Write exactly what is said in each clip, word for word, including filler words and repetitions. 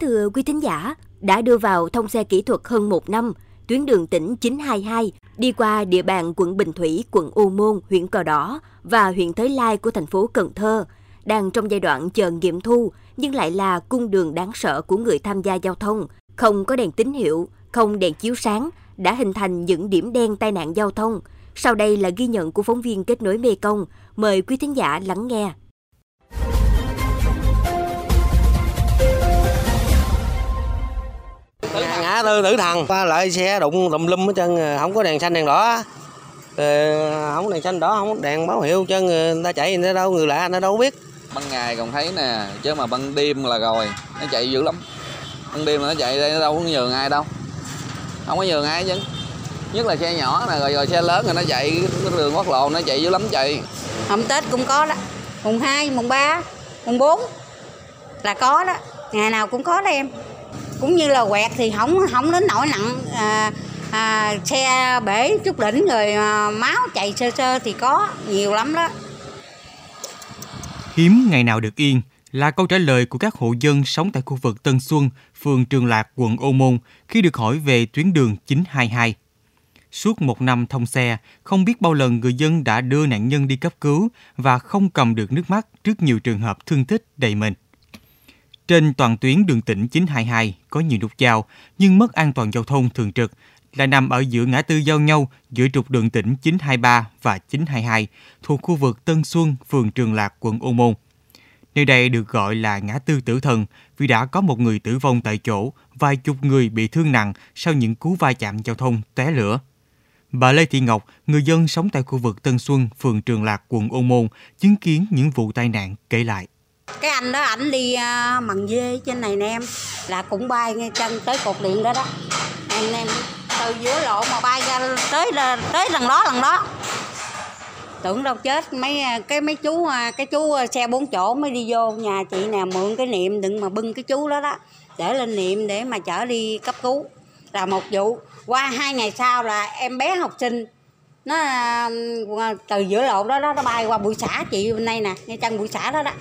thưa quý thính giả, đã đưa vào thông xe kỹ thuật hơn một năm, tuyến đường tỉnh chín hai hai đi qua địa bàn quận Bình Thủy, quận Ô Môn, huyện Cờ Đỏ và huyện Thới Lai của thành phố Cần Thơ đang trong giai đoạn chờ nghiệm thu nhưng lại là cung đường đáng sợ của người tham gia giao thông. Không có đèn tín hiệu, không đèn chiếu sáng đã hình thành những điểm đen tai nạn giao thông. Sau đây là ghi nhận của phóng viên Kết nối Mekong. Mời quý thính giả lắng nghe. Ngã tư Tử Thần qua lại xe đụng lùm lum hết trơn, không có đèn xanh đèn đỏ, không có đèn xanh đỏ, không có đèn báo hiệu cho người ta chạy, người đâu người lạ nó đâu biết. Ban ngày còn thấy nè, chứ mà ban đêm là rồi nó chạy dữ lắm. Ban đêm nó chạy đây nó đâu có nhường ai đâu, không có nhường ai chứ, nhất là xe nhỏ nè, rồi rồi xe lớn rồi nó chạy cái đường quốc lộ nó chạy dữ lắm chạy. Hôm Tết cũng có đó, mùng hai, mùng ba, mùng bốn là có đó, ngày nào cũng có đó em. Cũng như là quẹt thì không không đến nỗi nặng, à, à, xe bể chút đỉnh rồi à, máu chảy sơ sơ thì có nhiều lắm đó. Hiếm ngày nào được yên là câu trả lời của các hộ dân sống tại khu vực Tân Xuân, phường Trường Lạc, quận Ô Môn khi được hỏi về tuyến đường chín hai hai. Suốt một năm thông xe, không biết bao lần người dân đã đưa nạn nhân đi cấp cứu và không cầm được nước mắt trước nhiều trường hợp thương tích đầy mình. Trên toàn tuyến đường tỉnh chín hai hai có nhiều nút giao, nhưng mất an toàn giao thông thường trực là nằm ở giữa ngã tư giao nhau giữa trục đường tỉnh chín hai ba và chín hai hai thuộc khu vực Tân Xuân, phường Trường Lạc, quận Ô Môn. Nơi đây được gọi là ngã tư tử thần vì đã có một người tử vong tại chỗ, vài chục người bị thương nặng sau những cú va chạm giao thông té lửa. Bà Lê Thị Ngọc, người dân sống tại khu vực Tân Xuân, phường Trường Lạc, quận Ô Môn, chứng kiến những vụ tai nạn kể lại. Cái anh đó, ảnh đi uh, mần dê trên này nè em, là cũng bay ngay chân tới cột điện đó đó. Anh em từ giữa lộ mà bay ra tới tới lần đó lần đó. Tưởng đâu chết, mấy cái mấy chú cái chú xe bốn chỗ mới đi vô nhà chị nè, mượn cái niệm đừng mà bưng cái chú đó đó để lên niệm để mà chở đi cấp cứu. Là một vụ, qua hai ngày sau là em bé học sinh nó uh, từ giữa lộ đó đó nó bay qua bụi xả chị hôm nay nè, ngay chân bụi xả đó đó.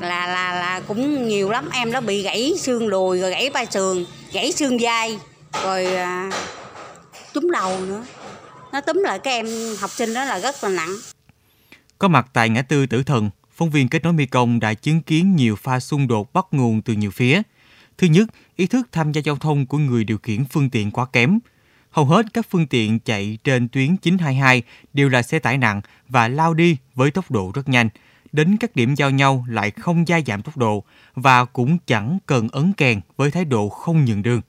Là, là, là cũng nhiều lắm, em nó bị gãy xương đùi, rồi gãy vai sườn, gãy xương vai, rồi à, túm đầu nữa. Nó túm lại các em học sinh đó là rất là nặng. Có mặt tại ngã tư tử thần, phóng viên Kết nối Mekong đã chứng kiến nhiều pha xung đột bắt nguồn từ nhiều phía. Thứ nhất, ý thức tham gia giao thông của người điều khiển phương tiện quá kém. Hầu hết các phương tiện chạy trên tuyến chín hai hai đều là xe tải nặng và lao đi với tốc độ rất nhanh. Đến các điểm giao nhau lại không gia giảm tốc độ và cũng chẳng cần ấn kèn với thái độ không nhường đường.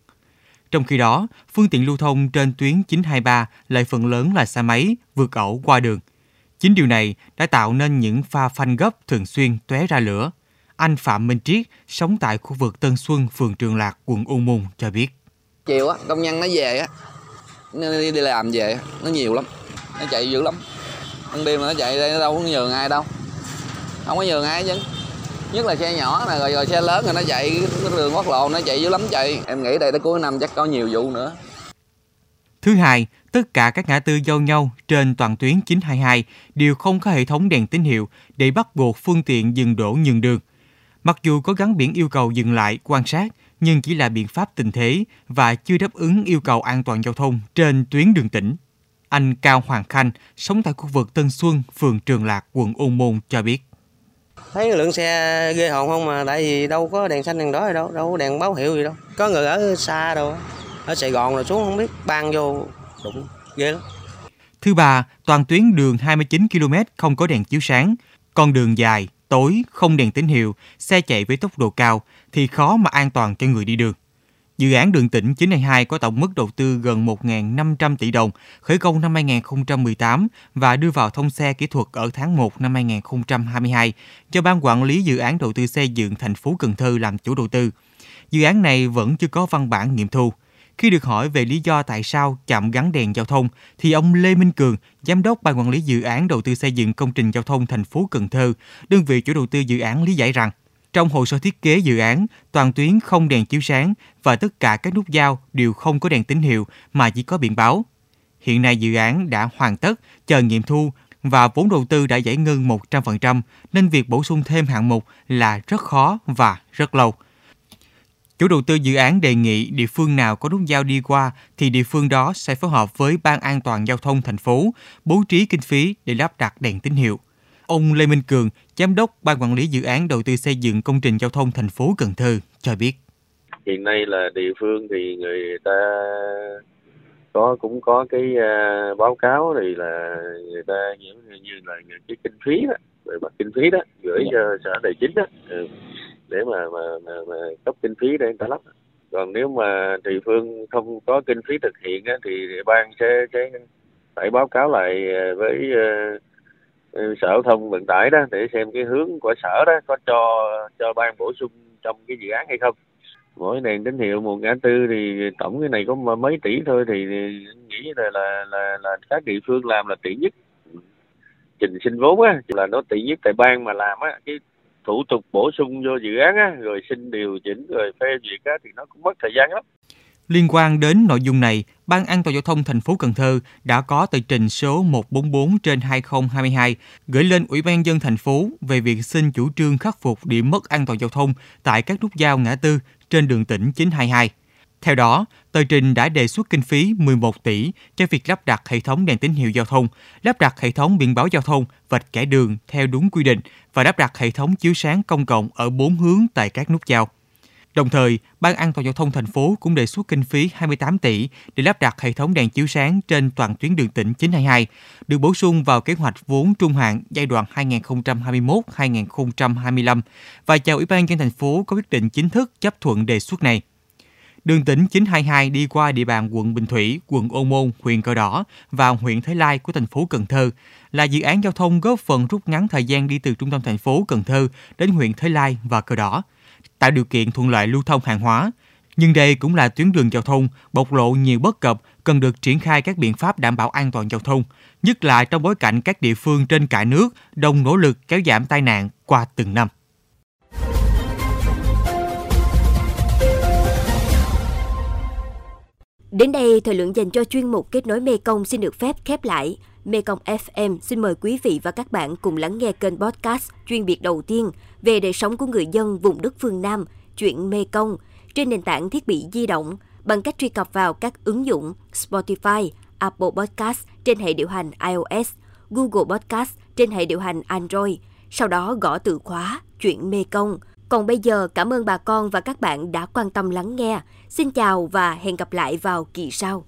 Trong khi đó, phương tiện lưu thông trên tuyến chín hai ba lại phần lớn là xe máy vượt ẩu qua đường. Chính điều này đã tạo nên những pha phanh gấp thường xuyên tóe ra lửa. Anh Phạm Minh Triết sống tại khu vực Tân Xuân, phường Trường Lạc, quận Ô Môn cho biết. Chiều á, công nhân nó về á, nó đi làm về, nó nhiều lắm, nó chạy dữ lắm. Ban đêm nó chạy đây nó đâu có nhường ai đâu. Không có nhường ai chứ, nhất là xe nhỏ nè, rồi rồi xe lớn rồi nó chạy cái đường quốc lộ nó chạy dữ lắm chạy. Em nghĩ đây tới cuối năm chắc có nhiều vụ nữa. Thứ hai, tất cả các ngã tư giao nhau trên toàn tuyến chín hai hai đều không có hệ thống đèn tín hiệu để bắt buộc phương tiện dừng đổ nhường đường. Mặc dù có gắn biển yêu cầu dừng lại quan sát nhưng chỉ là biện pháp tình thế và chưa đáp ứng yêu cầu an toàn giao thông trên tuyến đường tỉnh. Anh Cao Hoàng Khanh sống tại khu vực Tân Xuân, phường Trường Lạc, quận Ô Môn cho biết. Thấy lượng xe ghê hồn không mà, tại vì đâu có đèn xanh đèn đỏ gì đâu, đâu có đèn báo hiệu gì đâu. Có người ở xa đâu, ở Sài Gòn rồi xuống không biết, bang vô, đụng, ghê lắm. Thứ ba, toàn tuyến đường hai mươi chín ki lô mét không có đèn chiếu sáng. Con đường dài, tối, không đèn tín hiệu, xe chạy với tốc độ cao thì khó mà an toàn cho người đi đường. Dự án đường tỉnh chín hai hai có tổng mức đầu tư gần một nghìn năm trăm tỷ đồng, khởi công năm hai nghìn không trăm mười tám và đưa vào thông xe kỹ thuật ở tháng một năm hai nghìn không trăm hai mươi hai do Ban Quản lý Dự án Đầu tư Xây dựng thành phố Cần Thơ làm chủ đầu tư. Dự án này vẫn chưa có văn bản nghiệm thu. Khi được hỏi về lý do tại sao chạm gắn đèn giao thông, thì ông Lê Minh Cường, Giám đốc Ban Quản lý Dự án Đầu tư Xây dựng công trình giao thông thành phố Cần Thơ, đơn vị chủ đầu tư dự án lý giải rằng, trong hồ sơ thiết kế dự án, toàn tuyến không đèn chiếu sáng và tất cả các nút giao đều không có đèn tín hiệu mà chỉ có biển báo. Hiện nay dự án đã hoàn tất, chờ nghiệm thu và vốn đầu tư đã giải ngân một trăm phần trăm nên việc bổ sung thêm hạng mục là rất khó và rất lâu. Chủ đầu tư dự án đề nghị địa phương nào có nút giao đi qua thì địa phương đó sẽ phối hợp với Ban An toàn Giao thông thành phố bố trí kinh phí để lắp đặt đèn tín hiệu. Ông Lê Minh Cường, Giám đốc Ban Quản lý Dự án Đầu tư xây dựng công trình giao thông thành phố Cần Thơ cho biết. Hiện nay là địa phương thì người ta có cũng có cái uh, báo cáo thì là người ta như, như là cái kinh phí đó, về mặt kinh phí đó gửi cho Sở Tài chính đó ừ, để mà, mà, mà, mà cấp kinh phí để người ta lắp. Còn nếu mà địa phương không có kinh phí thực hiện đó, thì ban sẽ, sẽ phải báo cáo lại với uh, Sở Giao thông Vận tải đó để xem cái hướng của sở đó có cho cho ban bổ sung trong cái dự án hay không. Mỗi đèn tín hiệu một ngã tư thì tổng cái này có mấy tỷ thôi, thì nghĩ là là là, là các địa phương làm là tiện nhất. Trình xin vốn á là nó tiện nhất tại ban mà làm á, cái thủ tục bổ sung vô dự án á rồi xin điều chỉnh rồi phê duyệt á thì nó cũng mất thời gian lắm. Liên quan đến nội dung này, Ban An toàn Giao thông thành phố Cần Thơ đã có tờ trình số một bốn bốn trên hai không hai hai gửi lên Ủy ban nhân dân thành phố về việc xin chủ trương khắc phục điểm mất an toàn giao thông tại các nút giao ngã tư trên đường tỉnh chín hai hai. Theo đó, tờ trình đã đề xuất kinh phí mười một tỷ cho việc lắp đặt hệ thống đèn tín hiệu giao thông, lắp đặt hệ thống biển báo giao thông, vạch kẻ đường theo đúng quy định và lắp đặt hệ thống chiếu sáng công cộng ở bốn hướng tại các nút giao. Đồng thời, Ban An toàn Giao thông thành phố cũng đề xuất kinh phí hai mươi tám tỷ để lắp đặt hệ thống đèn chiếu sáng trên toàn tuyến đường tỉnh chín hai hai, được bổ sung vào kế hoạch vốn trung hạn giai đoạn hai nghìn không trăm hai mươi mốt đến hai nghìn không trăm hai mươi lăm và chào Ủy ban nhân dân thành phố có quyết định chính thức chấp thuận đề xuất này. Đường tỉnh chín hai hai đi qua địa bàn quận Bình Thủy, quận Ô Môn, huyện Cờ Đỏ và huyện Thới Lai của thành phố Cần Thơ là dự án giao thông góp phần rút ngắn thời gian đi từ trung tâm thành phố Cần Thơ đến huyện Thới Lai và Cờ Đỏ, tạo điều kiện thuận lợi lưu thông hàng hóa. Nhưng đây cũng là tuyến đường giao thông bộc lộ nhiều bất cập, cần được triển khai các biện pháp đảm bảo an toàn giao thông, nhất là trong bối cảnh các địa phương trên cả nước đồng nỗ lực kéo giảm tai nạn qua từng năm. Đến đây, thời lượng dành cho chuyên mục Kết nối Mekong xin được phép khép lại. Mekong ép em xin mời quý vị và các bạn cùng lắng nghe kênh podcast chuyên biệt đầu tiên về đời sống của người dân vùng đất phương Nam, Chuyện Mekong, trên nền tảng thiết bị di động bằng cách truy cập vào các ứng dụng Spotify, Apple Podcast trên hệ điều hành iOS, Google Podcast trên hệ điều hành Android, sau đó gõ từ khóa Chuyện Mekong. Còn bây giờ, cảm ơn bà con và các bạn đã quan tâm lắng nghe. Xin chào và hẹn gặp lại vào kỳ sau.